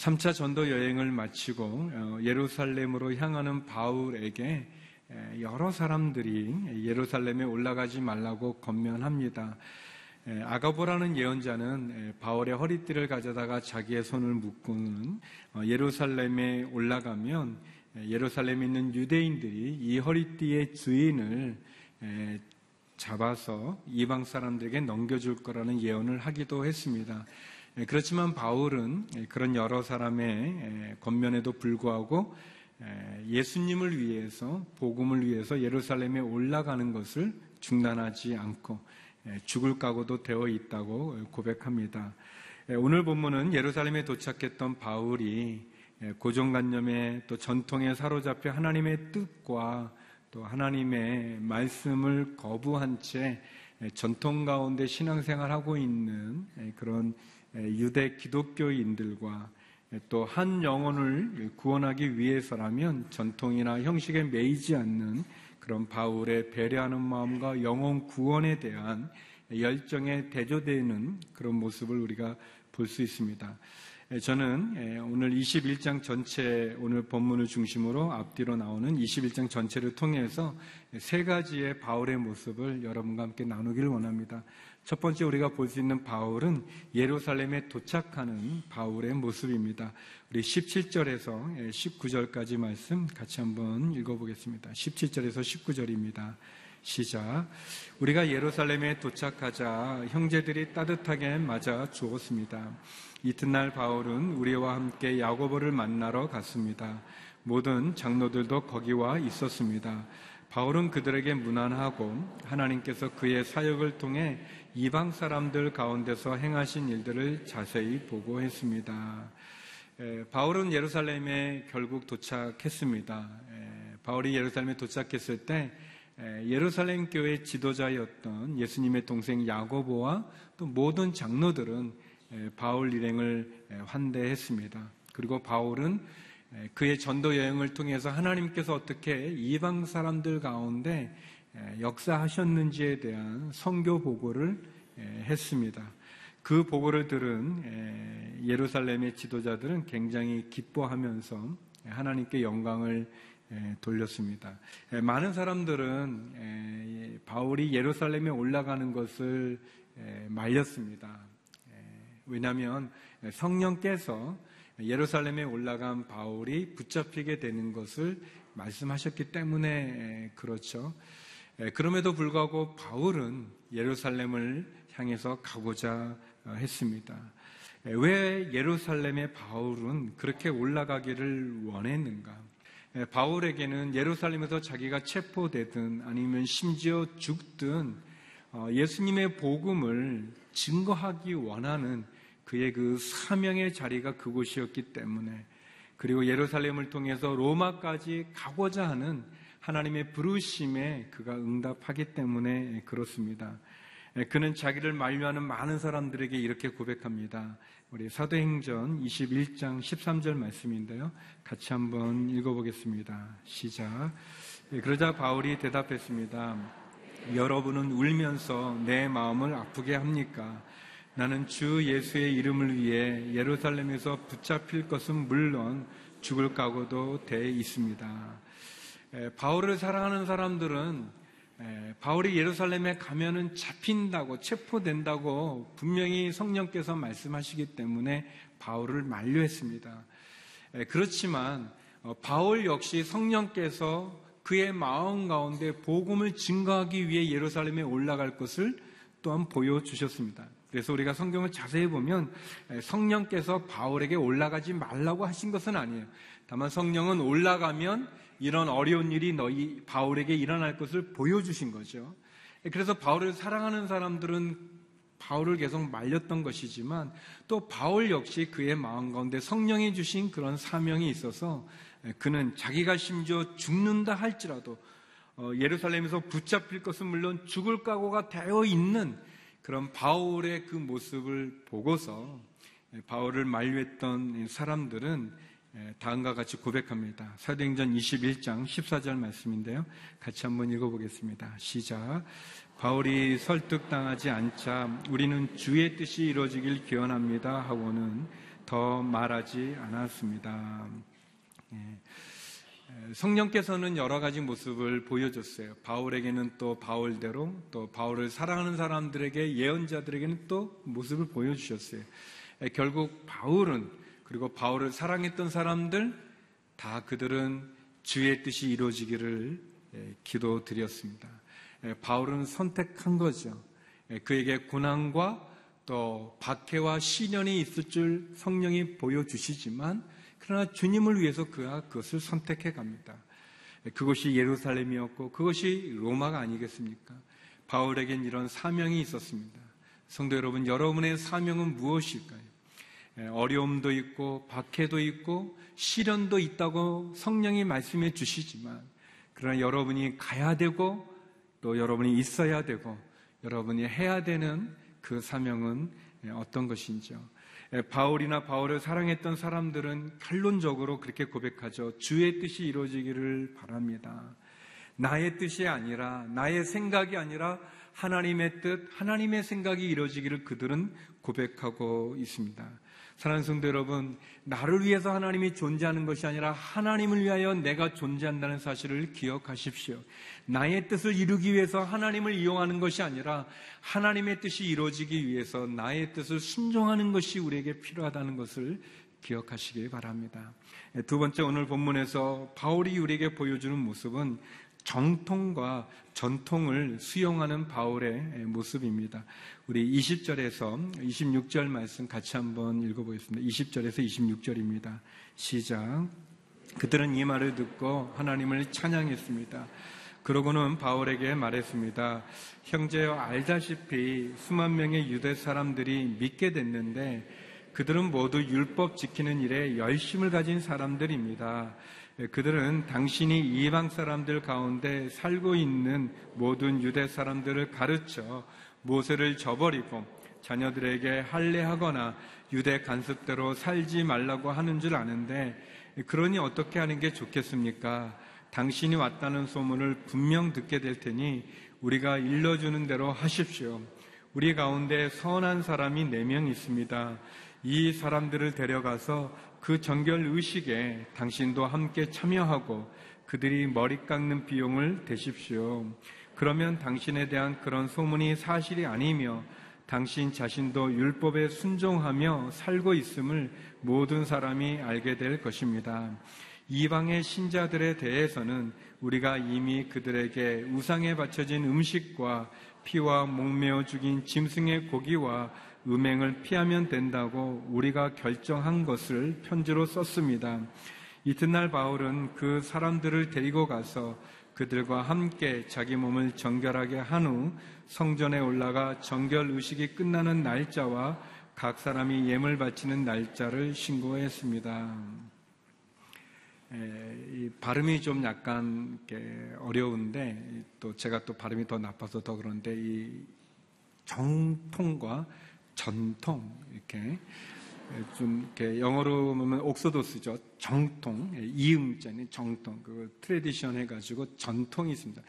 3차 전도 여행을 마치고 예루살렘으로 향하는 바울에게 여러 사람들이 예루살렘에 올라가지 말라고 권면합니다. 아가보라는 예언자는 바울의 허리띠를 가져다가 자기의 손을 묶고는 예루살렘에 올라가면 예루살렘에 있는 유대인들이 이 허리띠의 주인을 잡아서 이방 사람들에게 넘겨줄 거라는 예언을 하기도 했습니다. 그렇지만 바울은 그런 여러 사람의 권면에도 불구하고 예수님을 위해서, 복음을 위해서 예루살렘에 올라가는 것을 중단하지 않고 죽을 각오도 되어 있다고 고백합니다. 오늘 본문은 예루살렘에 도착했던 바울이 고정관념에 또 전통에 사로잡혀 하나님의 뜻과 또 하나님의 말씀을 거부한 채 전통 가운데 신앙생활하고 있는 그런 유대 기독교인들과 또 한 영혼을 구원하기 위해서라면 전통이나 형식에 매이지 않는 그런 바울의 배려하는 마음과 영혼 구원에 대한 열정에 대조되는 그런 모습을 우리가 볼 수 있습니다. 저는 오늘 21장 전체, 오늘 본문을 중심으로 앞뒤로 나오는 21장 전체를 통해서 세 가지의 바울의 모습을 여러분과 함께 나누기를 원합니다. 첫 번째 우리가 볼 수 있는 바울은 예루살렘에 도착하는 바울의 모습입니다. 우리 17절에서 19절까지 말씀 같이 한번 읽어보겠습니다. 17절에서 19절입니다. 시작. 우리가 예루살렘에 도착하자 형제들이 따뜻하게 맞아 주었습니다. 이튿날 바울은 우리와 함께 야고보를 만나러 갔습니다. 모든 장로들도 거기와 있었습니다. 바울은 그들에게 문안하고 하나님께서 그의 사역을 통해 이방 사람들 가운데서 행하신 일들을 자세히 보고했습니다. 바울은 예루살렘에 결국 도착했습니다. 바울이 예루살렘에 도착했을 때 예루살렘 교회 지도자였던 예수님의 동생 야고보와 또 모든 장로들은 바울 일행을 환대했습니다. 그리고 바울은 그의 전도 여행을 통해서 하나님께서 어떻게 이방 사람들 가운데 역사하셨는지에 대한 선교 보고를 했습니다. 그 보고를 들은 예루살렘의 지도자들은 굉장히 기뻐하면서 하나님께 영광을 돌렸습니다. 많은 사람들은 바울이 예루살렘에 올라가는 것을 말렸습니다. 왜냐하면 성령께서 예루살렘에 올라간 바울이 붙잡히게 되는 것을 말씀하셨기 때문에 그렇죠. 그럼에도 불구하고 바울은 예루살렘을 향해서 가고자 했습니다. 왜 예루살렘의 바울은 그렇게 올라가기를 원했는가? 바울에게는 예루살렘에서 자기가 체포되든 아니면 심지어 죽든 예수님의 복음을 증거하기 원하는 그의 그 사명의 자리가 그곳이었기 때문에, 그리고 예루살렘을 통해서 로마까지 가고자 하는 하나님의 부르심에 그가 응답하기 때문에 그렇습니다. 그는 자기를 만류하는 많은 사람들에게 이렇게 고백합니다. 우리 사도행전 21장 13절 말씀인데요, 같이 한번 읽어보겠습니다. 시작. 그러자 바울이 대답했습니다. 여러분은 울면서 내 마음을 아프게 합니까? 나는 주 예수의 이름을 위해 예루살렘에서 붙잡힐 것은 물론 죽을 각오도 돼 있습니다. 바울을 사랑하는 사람들은 바울이 예루살렘에 가면은 잡힌다고, 체포된다고 분명히 성령께서 말씀하시기 때문에 바울을 만류했습니다. 그렇지만 바울 역시 성령께서 그의 마음 가운데 복음을 증거하기 위해 예루살렘에 올라갈 것을 또한 보여주셨습니다. 그래서 우리가 성경을 자세히 보면 성령께서 바울에게 올라가지 말라고 하신 것은 아니에요. 다만 성령은 올라가면 이런 어려운 일이 너희 바울에게 일어날 것을 보여주신 거죠. 그래서 바울을 사랑하는 사람들은 바울을 계속 말렸던 것이지만, 또 바울 역시 그의 마음 가운데 성령이 주신 그런 사명이 있어서 그는 자기가 심지어 죽는다 할지라도 예루살렘에서 붙잡힐 것은 물론 죽을 각오가 되어 있는 그런 바울의 그 모습을 보고서 바울을 만류했던 사람들은 다음과 같이 고백합니다. 사도행전 21장 14절 말씀인데요, 같이 한번 읽어보겠습니다. 시작. 바울이 설득당하지 않자 우리는 주의 뜻이 이루어지길 기원합니다 하고는 더 말하지 않았습니다. 성령께서는 여러 가지 모습을 보여줬어요. 바울에게는 또 바울대로, 또 바울을 사랑하는 사람들에게, 예언자들에게는 또 모습을 보여주셨어요. 결국 바울은, 그리고 바울을 사랑했던 사람들, 다 그들은 주의 뜻이 이루어지기를 기도드렸습니다. 바울은 선택한 거죠. 그에게 고난과 또 박해와 시련이 있을 줄 성령이 보여주시지만, 그러나 주님을 위해서 그가 그것을 선택해 갑니다. 그것이 예루살렘이었고 그것이 로마가 아니겠습니까? 바울에겐 이런 사명이 있었습니다. 성도 여러분, 여러분의 사명은 무엇일까요? 어려움도 있고 박해도 있고 시련도 있다고 성령이 말씀해 주시지만, 그러나 여러분이 가야 되고 또 여러분이 있어야 되고 여러분이 해야 되는 그 사명은 어떤 것인지요. 바울이나 바울을 사랑했던 사람들은 결론적으로 그렇게 고백하죠. 주의 뜻이 이루어지기를 바랍니다. 나의 뜻이 아니라, 나의 생각이 아니라 하나님의 뜻, 하나님의 생각이 이루어지기를 그들은 고백하고 있습니다. 사랑하는 성도 여러분, 나를 위해서 하나님이 존재하는 것이 아니라 하나님을 위하여 내가 존재한다는 사실을 기억하십시오. 나의 뜻을 이루기 위해서 하나님을 이용하는 것이 아니라 하나님의 뜻이 이루어지기 위해서 나의 뜻을 순종하는 것이 우리에게 필요하다는 것을 기억하시길 바랍니다. 두 번째, 오늘 본문에서 바울이 우리에게 보여주는 모습은 정통과 전통을 수용하는 바울의 모습입니다. 우리 20절에서 26절 말씀 같이 한번 읽어보겠습니다. 20절에서 26절입니다. 시작. 그들은 이 말을 듣고 하나님을 찬양했습니다. 그러고는 바울에게 말했습니다. 형제여, 알다시피 수만 명의 유대 사람들이 믿게 됐는데 그들은 모두 율법 지키는 일에 열심을 가진 사람들입니다. 그들은 당신이 이방 사람들 가운데 살고 있는 모든 유대 사람들을 가르쳐 모세를 저버리고 자녀들에게 할례하거나 유대 관습대로 살지 말라고 하는 줄 아는데, 그러니 어떻게 하는 게 좋겠습니까? 당신이 왔다는 소문을 분명 듣게 될 테니 우리가 일러주는 대로 하십시오. 우리 가운데 선한 사람이 4명 있습니다. 이 사람들을 데려가서 그 정결 의식에 당신도 함께 참여하고 그들이 머리 깎는 비용을 대십시오. 그러면 당신에 대한 그런 소문이 사실이 아니며 당신 자신도 율법에 순종하며 살고 있음을 모든 사람이 알게 될 것입니다. 이방의 신자들에 대해서는 우리가 이미 그들에게 우상에 바쳐진 음식과 피와 목매어 죽인 짐승의 고기와 음행을 피하면 된다고 우리가 결정한 것을 편지로 썼습니다. 이튿날 바울은 그 사람들을 데리고 가서 그들과 함께 자기 몸을 정결하게 한 후 성전에 올라가 정결 의식이 끝나는 날짜와 각 사람이 예물 바치는 날짜를 신고했습니다. 이 발음이 좀 약간 어려운데, 또 제가 또 발음이 더 나빠서 더 그런데, 이 정통과 전통, 이렇게 좀 이렇게 영어로 보면 옥소도스죠. 정통, 이음자는 정통, 그 트레디션 해가지고 전통이 있습니다.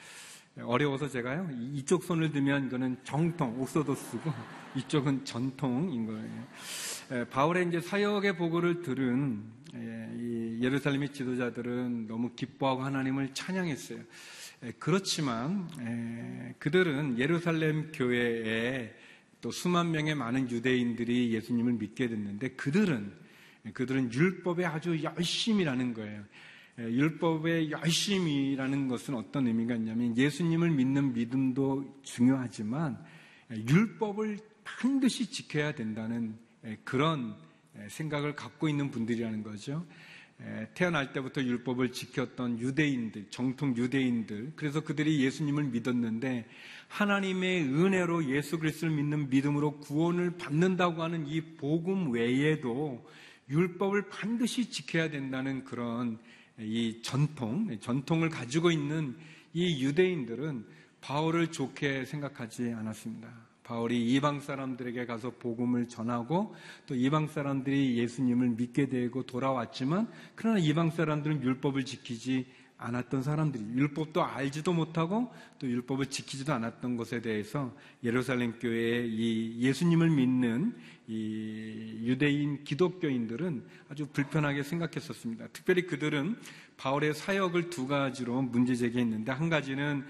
어려워서 제가요, 이쪽 손을 들면 이거는 정통, 옥소도스고 이쪽은 전통인 거예요. 바울의 이제 사역의 보고를 들은 예루살렘의 지도자들은 너무 기뻐하고 하나님을 찬양했어요. 그렇지만 그들은 예루살렘 교회에 또 수만 명의 많은 유대인들이 예수님을 믿게 됐는데 그들은 율법에 아주 열심이라는 거예요. 율법에 열심이라는 것은 어떤 의미가 있냐면, 예수님을 믿는 믿음도 중요하지만 율법을 반드시 지켜야 된다는 그런 생각을 갖고 있는 분들이라는 거죠. 태어날 때부터 율법을 지켰던 유대인들, 정통 유대인들, 그래서 그들이 예수님을 믿었는데 하나님의 은혜로 예수 그리스도를 믿는 믿음으로 구원을 받는다고 하는 이 복음 외에도 율법을 반드시 지켜야 된다는 그런 이 전통을 가지고 있는 이 유대인들은 바울을 좋게 생각하지 않았습니다. 바울이 이방 사람들에게 가서 복음을 전하고 또 이방 사람들이 예수님을 믿게 되고 돌아왔지만, 그러나 이방 사람들은 율법을 지키지 않았던 사람들이, 율법도 알지도 못하고 또 율법을 지키지도 않았던 것에 대해서 예루살렘 교회의 이 예수님을 믿는 이 유대인 기독교인들은 아주 불편하게 생각했었습니다. 특별히 그들은 바울의 사역을 두 가지로 문제 제기했는데, 한 가지는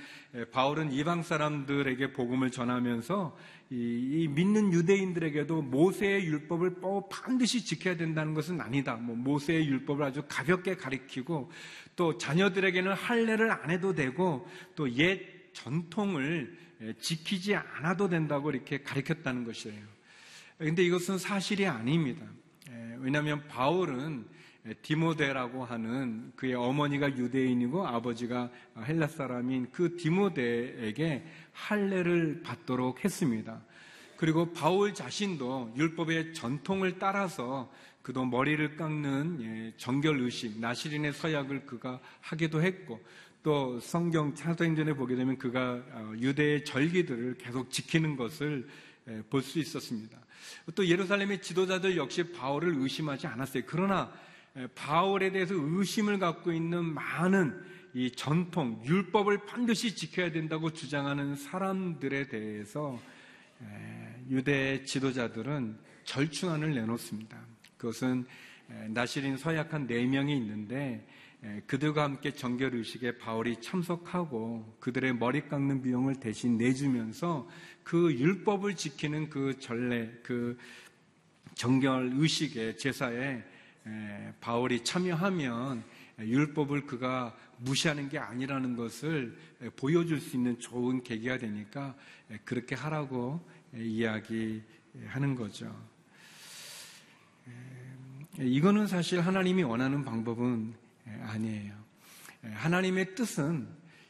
바울은 이방 사람들에게 복음을 전하면서 이 믿는 유대인들에게도 모세의 율법을 반드시 지켜야 된다는 것은 아니다. 모세의 율법을 아주 가볍게 가리키고, 또 자녀들에게는 할례를 안 해도 되고, 또 옛 전통을 지키지 않아도 된다고 이렇게 가리켰다는 것이에요. 근데 이것은 사실이 아닙니다. 왜냐하면 바울은 디모데라고 하는, 그의 어머니가 유대인이고 아버지가 헬라 사람인 그 디모데에게 할례를 받도록 했습니다. 그리고 바울 자신도 율법의 전통을 따라서 그도 머리를 깎는 정결의식, 나실인의 서약을 그가 하기도 했고, 또 성경 사도행전에 보게 되면 그가 유대의 절기들을 계속 지키는 것을 볼 수 있었습니다. 또 예루살렘의 지도자들 역시 바울을 의심하지 않았어요. 그러나 바울에 대해서 의심을 갖고 있는 많은 이 전통, 율법을 반드시 지켜야 된다고 주장하는 사람들에 대해서 유대 지도자들은 절충안을 내놓습니다. 그것은 나실인 서약한 4명이 있는데, 그들과 함께 정결의식에 바울이 참석하고 그들의 머리 깎는 비용을 대신 내주면서 그 율법을 지키는 그 전례, 그 정결의식의 제사에 바울이 참여하면 율법을 그가 무시하는 게 아니라는 것을 보여줄 수 있는 좋은 계기가 되니까 그렇게 하라고 이야기하는 거죠. 이거는 사실 하나님이 원하는 방법은 아니에요. 하나님의 뜻은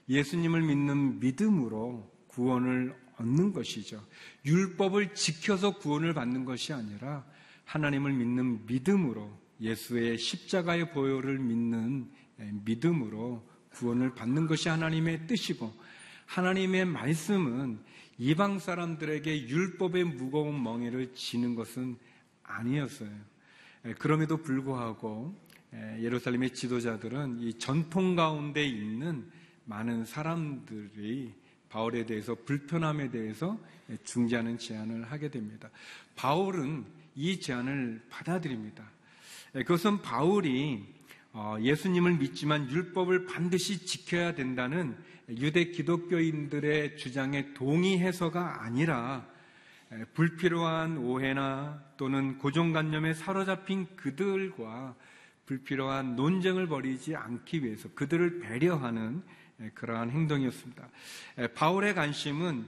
예수님을 믿는 믿음으로 구원을 얻는 것이죠. 율법을 지켜서 구원을 받는 것이 아니라 하나님을 믿는 믿음으로, 예수의 십자가의 보혈을 믿는 믿음으로 구원을 받는 것이 하나님의 뜻이고, 하나님의 말씀은 이방 사람들에게 율법의 무거운 멍에를 지는 것은 아니었어요. 그럼에도 불구하고 예루살렘의 지도자들은 이 전통 가운데 있는 많은 사람들이 바울에 대해서 불편함에 대해서 중재하는 제안을 하게 됩니다. 바울은 이 제안을 받아들입니다. 그것은 바울이 예수님을 믿지만 율법을 반드시 지켜야 된다는 유대 기독교인들의 주장에 동의해서가 아니라, 불필요한 오해나 또는 고정관념에 사로잡힌 그들과 불필요한 논쟁을 벌이지 않기 위해서 그들을 배려하는 그러한 행동이었습니다. 바울의 관심은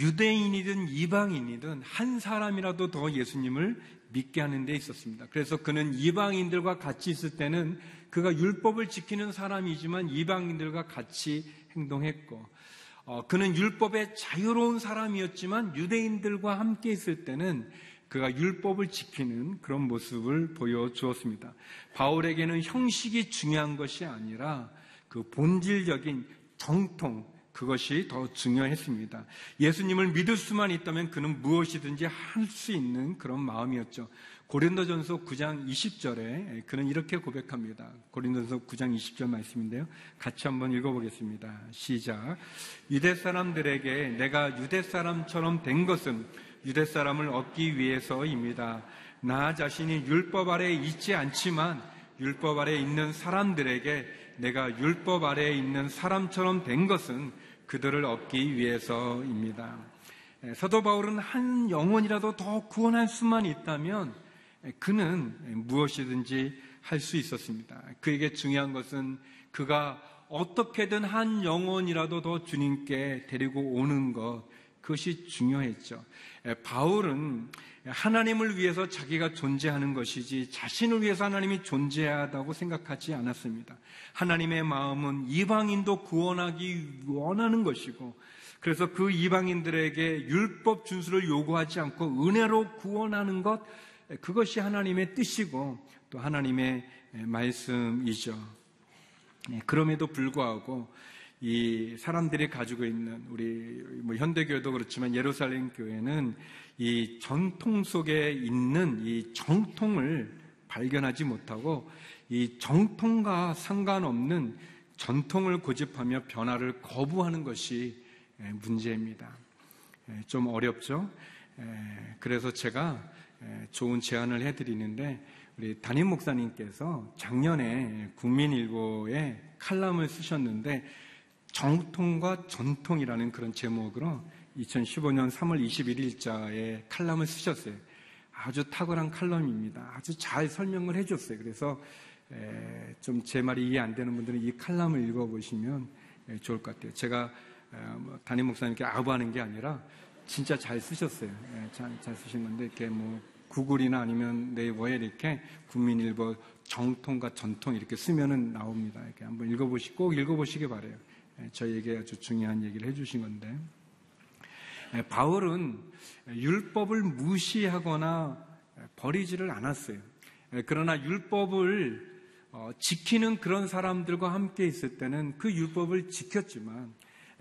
유대인이든 이방인이든 한 사람이라도 더 예수님을 믿게 하는 데 있었습니다. 그래서 그는 이방인들과 같이 있을 때는 그가 율법을 지키는 사람이지만 이방인들과 같이 행동했고, 그는 율법의 자유로운 사람이었지만 유대인들과 함께 있을 때는 그가 율법을 지키는 그런 모습을 보여주었습니다. 바울에게는 형식이 중요한 것이 아니라 그 본질적인 정통, 그것이 더 중요했습니다. 예수님을 믿을 수만 있다면 그는 무엇이든지 할 수 있는 그런 마음이었죠. 고린도전서 9장 20절에 그는 이렇게 고백합니다. 고린도전서 9장 20절 말씀인데요, 같이 한번 읽어보겠습니다. 시작. 유대 사람들에게 내가 유대 사람처럼 된 것은 유대 사람을 얻기 위해서입니다. 나 자신이 율법 아래에 있지 않지만 율법 아래에 있는 사람들에게 내가 율법 아래에 있는 사람처럼 된 것은 그들을 얻기 위해서입니다. 사도 바울은 한 영혼이라도 더 구원할 수만 있다면 그는 무엇이든지 할 수 있었습니다. 그에게 중요한 것은 그가 어떻게든 한 영혼이라도 더 주님께 데리고 오는 것, 그것이 중요했죠. 바울은 하나님을 위해서 자기가 존재하는 것이지 자신을 위해서 하나님이 존재하다고 생각하지 않았습니다. 하나님의 마음은 이방인도 구원하기 원하는 것이고, 그래서 그 이방인들에게 율법 준수를 요구하지 않고 은혜로 구원하는 것, 그것이 하나님의 뜻이고 또 하나님의 말씀이죠. 그럼에도 불구하고 이 사람들이 가지고 있는, 우리 현대교회도 그렇지만 예루살렘 교회는 이 전통 속에 있는 이 정통을 발견하지 못하고 이 정통과 상관없는 전통을 고집하며 변화를 거부하는 것이 문제입니다. 좀 어렵죠? 그래서 제가 좋은 제안을 해드리는데, 우리 담임 목사님께서 작년에 국민일보에 칼럼을 쓰셨는데, 정통과 전통이라는 그런 제목으로 2015년 3월 21일자에 칼럼을 쓰셨어요. 아주 탁월한 칼럼입니다. 아주 잘 설명을 해줬어요. 그래서 좀 제 말이 이해 안 되는 분들은 이 칼럼을 읽어보시면 좋을 것 같아요. 제가 담임 목사님께 아부하는 게 아니라 진짜 잘 쓰셨어요. 잘 쓰신 건데, 이렇게 뭐 구글이나 아니면 네이버에 이렇게 국민일보 정통과 전통 이렇게 쓰면은 나옵니다. 이렇게 한번 읽어보시고 꼭 읽어보시기 바래요. 저희에게 아주 중요한 얘기를 해주신 건데, 바울은 율법을 무시하거나 버리지를 않았어요. 그러나 율법을 지키는 그런 사람들과 함께 있을 때는 그 율법을 지켰지만,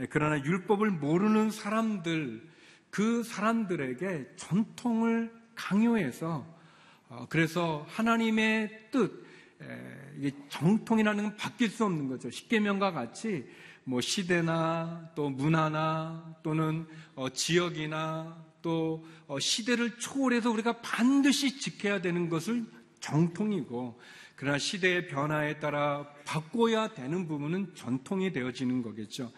그러나 율법을 모르는 사람들, 그 사람들에게 전통을 강요해서, 그래서 하나님의 뜻, 정통이라는 건 바뀔 수 없는 거죠. 십계명과 같이 뭐 시대나 또 문화나 또는 지역이나 또 시대를 초월해서 우리가 반드시 지켜야 되는 것을 정통이고, 그러나 시대의 변화에 따라 바꿔야 되는 부분은 전통이 되어지는 거겠죠.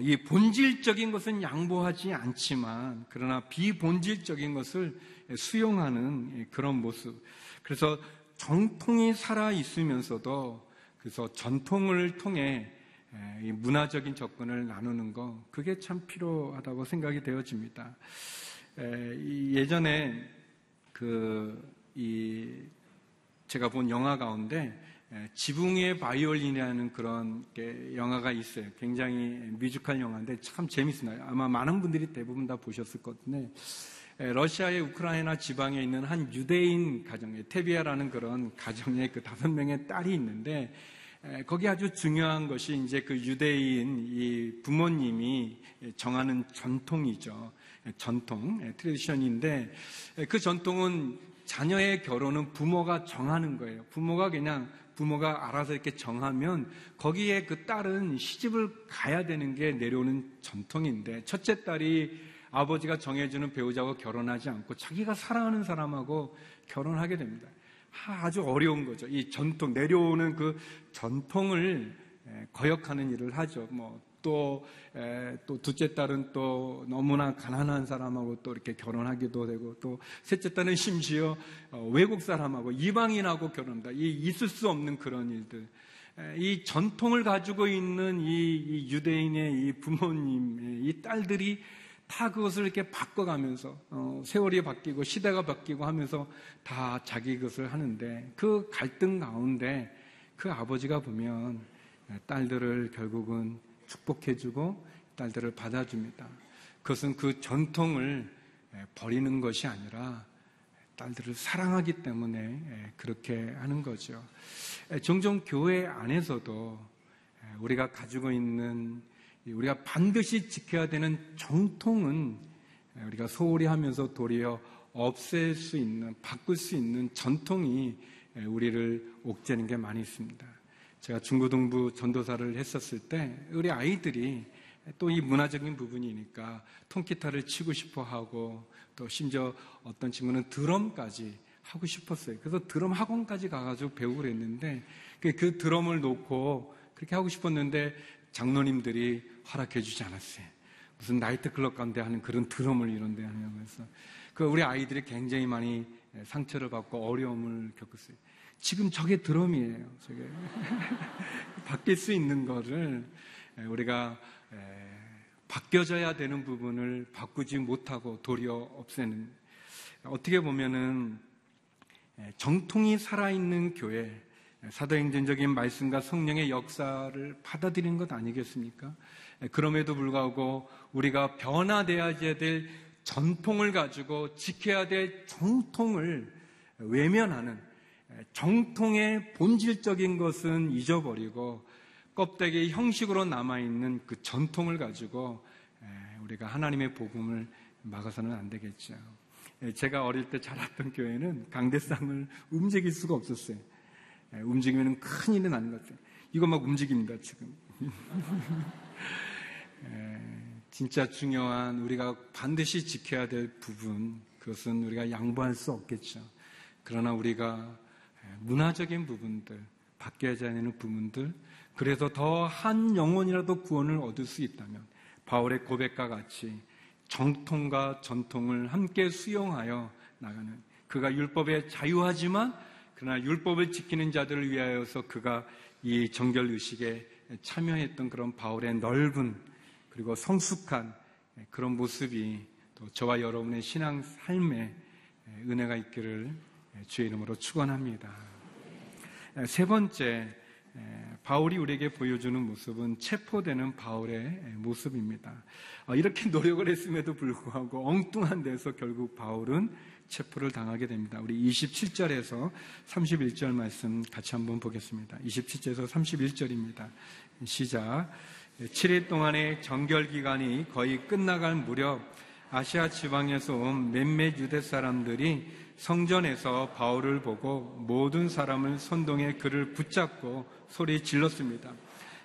이 본질적인 것은 양보하지 않지만, 그러나 비본질적인 것을 수용하는 그런 모습. 그래서 정통이 살아있으면서도, 그래서 전통을 통해 이 문화적인 접근을 나누는 거, 그게 참 필요하다고 생각이 되어집니다. 예전에 제가 본 영화 가운데 지붕의 바이올린이라는 그런 영화가 있어요. 굉장히 뮤지컬 영화인데 참 재밌습니다. 아마 많은 분들이 대부분 다 보셨을 것 같은데, 러시아의 우크라이나 지방에 있는 한 유대인 가정에, 테비아라는 그런 가정에 그 5명의 딸이 있는데, 거기 아주 중요한 것이 이제 그 유대인 이 부모님이 정하는 전통이죠. 전통, 트레디션인데, 그 전통은 자녀의 결혼은 부모가 정하는 거예요. 부모가 알아서 이렇게 정하면 거기에 그 딸은 시집을 가야 되는 게 내려오는 전통인데, 첫째 딸이 아버지가 정해주는 배우자와 결혼하지 않고 자기가 사랑하는 사람하고 결혼하게 됩니다. 아주 어려운 거죠. 이 전통, 내려오는 그 전통을 거역하는 일을 하죠. 뭐 또 둘째 딸은 또 너무나 가난한 사람하고 또 이렇게 결혼하기도 되고, 또 셋째 딸은 심지어 외국 사람하고 이방인하고 결혼한다. 이 있을 수 없는 그런 일들. 이 전통을 가지고 있는 이 유대인의 이 부모님의 이 딸들이 다 그것을 이렇게 바꿔가면서, 세월이 바뀌고 시대가 바뀌고 하면서 다 자기 것을 하는데, 그 갈등 가운데 그 아버지가 보면 딸들을 결국은 축복해주고 딸들을 받아줍니다. 그것은 그 전통을 버리는 것이 아니라 딸들을 사랑하기 때문에 그렇게 하는 거죠. 종종 교회 안에서도 우리가 가지고 있는, 우리가 반드시 지켜야 되는 정통은 우리가 소홀히 하면서 도리어 없앨 수 있는, 바꿀 수 있는 전통이 우리를 옥죄는 게 많이 있습니다. 제가 중고등부 전도사를 했었을 때 우리 아이들이 또 이 문화적인 부분이니까 통기타를 치고 싶어 하고, 또 심지어 어떤 친구는 드럼까지 하고 싶었어요. 그래서 드럼 학원까지 가가지고 배우고 했는데, 그 드럼을 놓고 그렇게 하고 싶었는데 장로님들이 허락해 주지 않았어요. 무슨 나이트클럽 간데 하는 그런 드럼을 이런 데 하냐고 해서, 그 우리 아이들이 굉장히 많이 상처를 받고 어려움을 겪었어요. 지금 저게 드럼이에요. 저게 바뀔 수 있는 거를 우리가 바뀌어져야 되는 부분을 바꾸지 못하고 도리어 없애는, 어떻게 보면은 정통이 살아있는 교회, 사도행전적인 말씀과 성령의 역사를 받아들이는 것 아니겠습니까? 그럼에도 불구하고 우리가 변화되어야 될 전통을 가지고 지켜야 될 정통을 외면하는, 정통의 본질적인 것은 잊어버리고 껍데기 형식으로 남아있는 그 전통을 가지고 우리가 하나님의 복음을 막아서는 안 되겠죠. 제가 어릴 때 자랐던 교회는 강대상을 움직일 수가 없었어요. 움직이면 큰일이 나는 것 같아요. 이거 막 움직입니다, 지금. 진짜 중요한, 우리가 반드시 지켜야 될 부분, 그것은 우리가 양보할 수 없겠죠. 그러나 우리가 문화적인 부분들, 바뀌어야 하는 부분들, 그래서 더 한 영혼이라도 구원을 얻을 수 있다면 바울의 고백과 같이 정통과 전통을 함께 수용하여 나가는, 그가 율법에 자유하지만 그러나 율법을 지키는 자들을 위하여서 그가 이 정결 의식에 참여했던 그런 바울의 넓은 그리고 성숙한 그런 모습이 또 저와 여러분의 신앙 삶에 은혜가 있기를 주의 이름으로 축원합니다. 세 번째, 바울이 우리에게 보여주는 모습은 체포되는 바울의 모습입니다. 이렇게 노력을 했음에도 불구하고 엉뚱한 데서 결국 바울은 체포를 당하게 됩니다. 우리 27절에서 31절 말씀 같이 한번 보겠습니다. 27절에서 31절입니다. 시작. 7일 동안의 정결기간이 거의 끝나갈 무렵 아시아 지방에서 온 몇몇 유대 사람들이 성전에서 바울을 보고 모든 사람을 선동해 그를 붙잡고 소리 질렀습니다.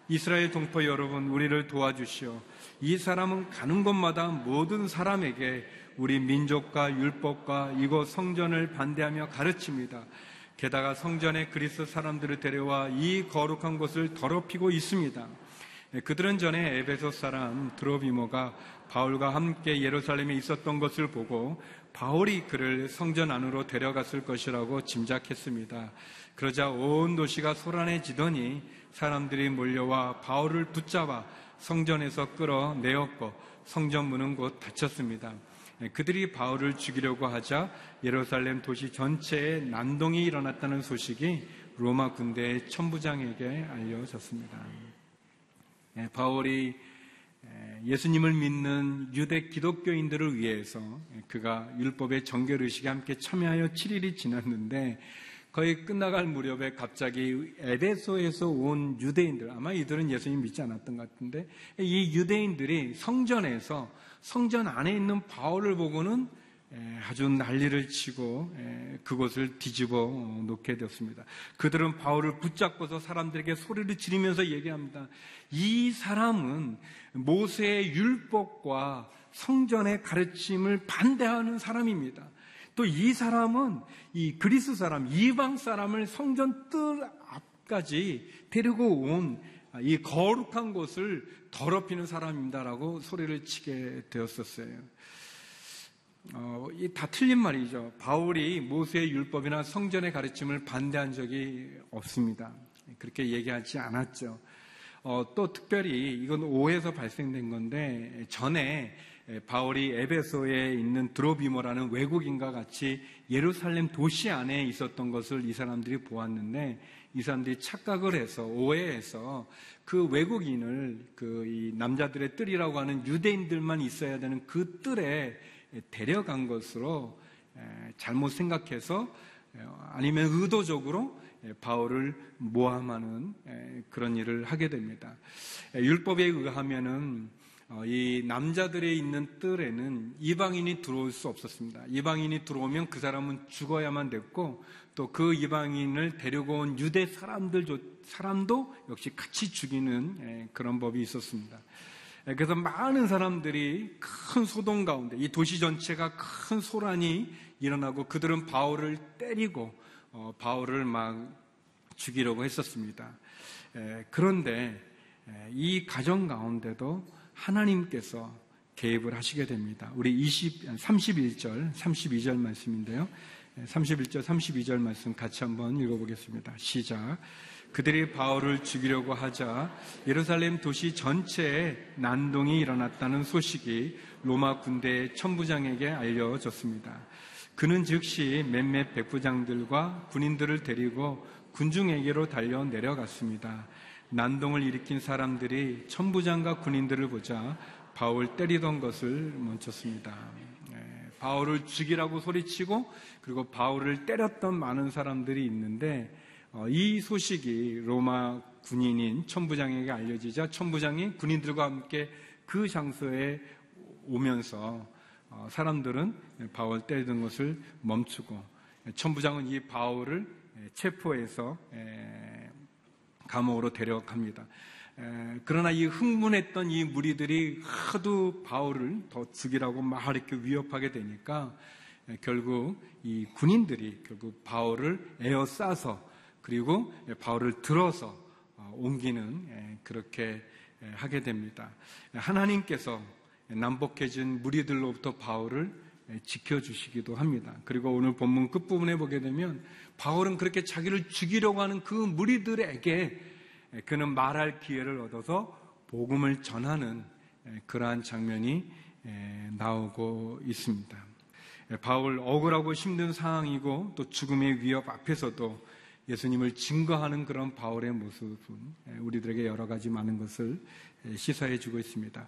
이스라엘 동포 여러분, 우리를 도와주시오. 이 사람은 가는 곳마다 모든 사람에게 우리 민족과 율법과 이곳 성전을 반대하며 가르칩니다. 게다가 성전에 그리스 사람들을 데려와 이 거룩한 곳을 더럽히고 있습니다. 그들은 전에 에베소 사람 드로비모가 바울과 함께 예루살렘에 있었던 것을 보고 바울이 그를 성전 안으로 데려갔을 것이라고 짐작했습니다. 그러자 온 도시가 소란해지더니 사람들이 몰려와 바울을 붙잡아 성전에서 끌어내었고 성전 문은 곧 닫혔습니다. 그들이 바울을 죽이려고 하자 예루살렘 도시 전체에 난동이 일어났다는 소식이 로마 군대의 천부장에게 알려졌습니다. 바울이 예수님을 믿는 유대 기독교인들을 위해서 그가 율법의 정결의식에 함께 참여하여 7일이 지났는데 거의 끝나갈 무렵에 갑자기 에베소에서 온 유대인들, 아마 이들은 예수님 믿지 않았던 것 같은데, 이 유대인들이 성전에서 성전 안에 있는 바울을 보고는 아주 난리를 치고 그곳을 뒤집어 놓게 되었습니다. 그들은 바울을 붙잡고서 사람들에게 소리를 지르면서 얘기합니다. 이 사람은 모세의 율법과 성전의 가르침을 반대하는 사람입니다. 또 이 사람은 이 그리스 사람, 이방 사람을 성전 뜰 앞까지 데리고 온 이 거룩한 곳을 더럽히는 사람입니다라고 소리를 치게 되었었어요. 다 틀린 말이죠. 바울이 모세의 율법이나 성전의 가르침을 반대한 적이 없습니다. 그렇게 얘기하지 않았죠. 또 특별히 이건 오해에서 발생된 건데, 전에 바울이 에베소에 있는 드로비모라는 외국인과 같이 예루살렘 도시 안에 있었던 것을 이 사람들이 보았는데, 이 사람들이 착각을 해서, 오해해서 그 외국인을 이 남자들의 뜰이라고 하는 유대인들만 있어야 되는 그 뜰에 데려간 것으로 잘못 생각해서, 아니면 의도적으로 바울을 모함하는 그런 일을 하게 됩니다. 율법에 의하면은 이 남자들이 있는 뜰에는 이방인이 들어올 수 없었습니다. 이방인이 들어오면 그 사람은 죽어야만 됐고, 또 그 이방인을 데리고 온 유대 사람도 역시 같이 죽이는 그런 법이 있었습니다. 그래서 많은 사람들이 큰 소동 가운데, 이 도시 전체가 큰 소란이 일어나고, 그들은 바울을 때리고 바울을 막 죽이려고 했었습니다. 그런데 이 가정 가운데도 하나님께서 개입을 하시게 됩니다. 우리 31절, 32절 말씀인데요. 31절, 32절 말씀 같이 한번 읽어보겠습니다. 시작. 그들이 바울을 죽이려고 하자 예루살렘 도시 전체에 난동이 일어났다는 소식이 로마 군대의 천부장에게 알려졌습니다. 그는 즉시 몇몇 백부장들과 군인들을 데리고 군중에게로 달려 내려갔습니다. 난동을 일으킨 사람들이 천부장과 군인들을 보자 바울 때리던 것을 멈췄습니다. 바울을 죽이라고 소리치고, 그리고 바울을 때렸던 많은 사람들이 있는데, 이 소식이 로마 군인인 천부장에게 알려지자 천부장이 군인들과 함께 그 장소에 오면서 사람들은 바울 때리던 것을 멈추고, 천부장은 이 바울을 체포해서 감옥으로 데려갑니다. 그러나 이 흥분했던 이 무리들이 하도 바울을 더 죽이라고 막 이렇게 위협하게 되니까 결국 이 군인들이 결국 바울을 에어싸서 그리고 바울을 들어서 옮기는 그렇게 하게 됩니다. 하나님께서 난복해진 무리들로부터 바울을 지켜주시기도 합니다. 그리고 오늘 본문 끝부분에 보게 되면 바울은 그렇게 자기를 죽이려고 하는 그 무리들에게 그는 말할 기회를 얻어서 복음을 전하는 그러한 장면이 나오고 있습니다. 바울 억울하고 힘든 상황이고 또 죽음의 위협 앞에서도 예수님을 증거하는 그런 바울의 모습은 우리들에게 여러 가지 많은 것을 시사해 주고 있습니다.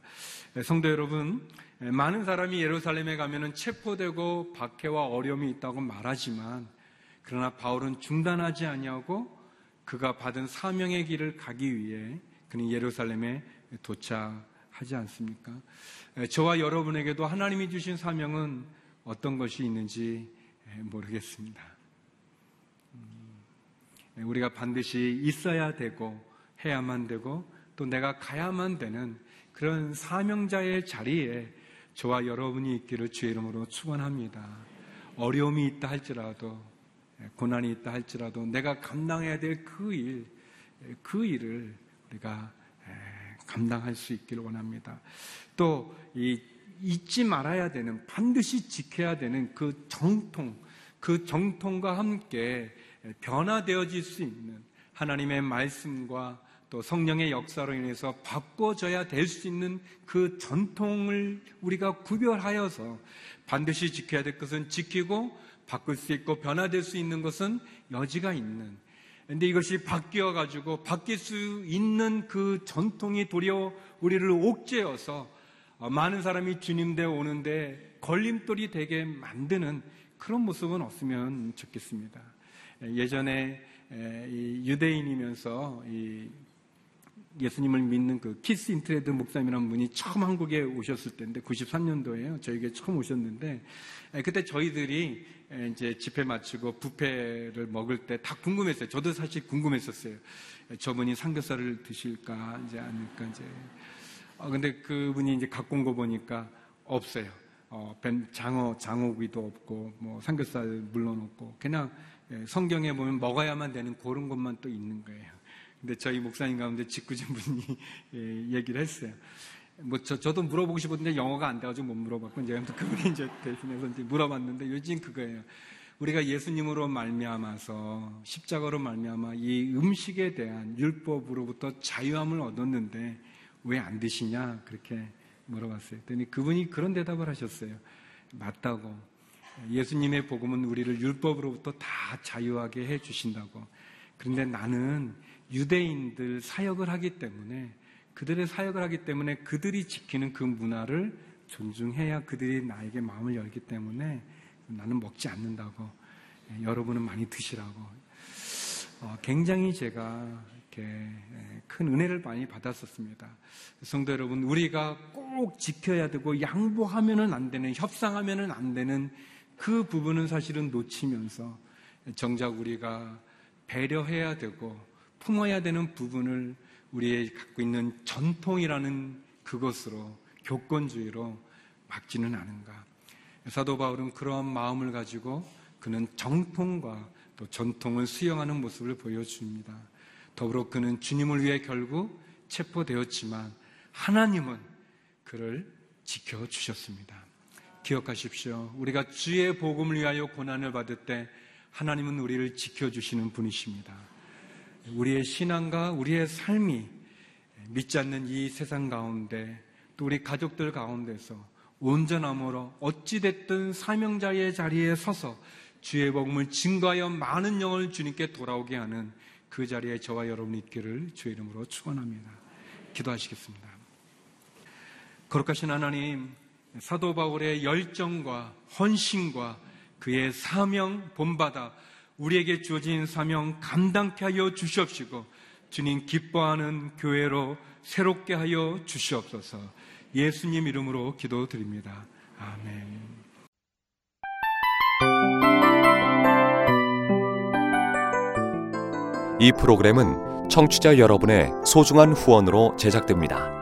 성도 여러분, 많은 사람이 예루살렘에 가면은 체포되고 박해와 어려움이 있다고 말하지만 그러나 바울은 중단하지 아니하고 그가 받은 사명의 길을 가기 위해 그는 예루살렘에 도착하지 않습니까? 저와 여러분에게도 하나님이 주신 사명은 어떤 것이 있는지 모르겠습니다. 우리가 반드시 있어야 되고 해야만 되고 또 내가 가야만 되는 그런 사명자의 자리에 저와 여러분이 있기를 주의 이름으로 축원합니다. 어려움이 있다 할지라도 고난이 있다 할지라도 내가 감당해야 될 그 일을 우리가 감당할 수 있기를 원합니다. 또 잊지 말아야 되는 반드시 지켜야 되는 그 정통과 함께 변화되어질 수 있는 하나님의 말씀과 또 성령의 역사로 인해서 바꿔져야 될 수 있는 그 전통을 우리가 구별하여서 반드시 지켜야 될 것은 지키고 바꿀 수 있고 변화될 수 있는 것은 여지가 있는 그런데 이것이 바뀌어가지고 바뀔 수 있는 그 전통이 도리어 우리를 옥죄어서 많은 사람이 주님께 오는데 걸림돌이 되게 만드는 그런 모습은 없으면 좋겠습니다. 예전에 유대인이면서 예수님을 믿는 그 키스 인트레드 목사님이라는 분이 처음 한국에 오셨을 때인데 93년도에요. 저에게 처음 오셨는데 그때 저희들이 이제 집회 마치고 뷔페를 먹을 때 다 궁금했어요. 저도 사실 궁금했었어요. 저분이 삼겹살을 드실까 이제 아닐까 이제. 근데 그분이 이제 갖고 온 거 보니까 없어요. 장어구이도 없고 뭐 삼겹살 물론 없고 그냥 성경에 보면 먹어야만 되는 그런 것만 또 있는 거예요. 근데 저희 목사님 가운데 직구진 분이 얘기를 했어요. 뭐 저도 물어보고 싶었는데 영어가 안 돼가지고 못 물어봤고 이제 아무튼 그분이 이제 대신해서 이제 물어봤는데 요즘 그거예요. 우리가 예수님으로 말미암아서 십자가로 말미암아 이 음식에 대한 율법으로부터 자유함을 얻었는데 왜 안 드시냐 그렇게 물어봤어요. 그랬더니 그분이 그런 대답을 하셨어요. 맞다고. 예수님의 복음은 우리를 율법으로부터 다 자유하게 해주신다고. 그런데 나는 유대인들 사역을 하기 때문에 그들의 사역을 하기 때문에 그들이 지키는 그 문화를 존중해야 그들이 나에게 마음을 열기 때문에 나는 먹지 않는다고. 여러분은 많이 드시라고. 굉장히 제가 이렇게 큰 은혜를 많이 받았었습니다. 성도 여러분, 우리가 꼭 지켜야 되고 양보하면은 안 되는, 협상하면은 안 되는 그 부분은 사실은 놓치면서 정작 우리가 배려해야 되고 품어야 되는 부분을 우리의 갖고 있는 전통이라는 그것으로 교권주의로 막지는 않은가. 사도 바울은 그러한 마음을 가지고 그는 정통과 또 전통을 수용하는 모습을 보여줍니다. 더불어 그는 주님을 위해 결국 체포되었지만 하나님은 그를 지켜주셨습니다. 기억하십시오. 우리가 주의 복음을 위하여 고난을 받을 때 하나님은 우리를 지켜주시는 분이십니다. 우리의 신앙과 우리의 삶이 믿지 않는 이 세상 가운데 또 우리 가족들 가운데서 온전함으로 어찌됐든 사명자의 자리에 서서 주의 복음을 증거하여 많은 영혼을 주님께 돌아오게 하는 그 자리에 저와 여러분이 있기를 주의 이름으로 축원합니다. 기도하시겠습니다. 거룩하신 하나님, 사도 바울의 열정과 헌신과 그의 사명 본받아 우리에게 주어진 사명 감당케 하여 주시옵시고 주님 기뻐하는 교회로 새롭게 하여 주시옵소서. 예수님 이름으로 기도드립니다. 아멘. 이 프로그램은 청취자 여러분의 소중한 후원으로 제작됩니다.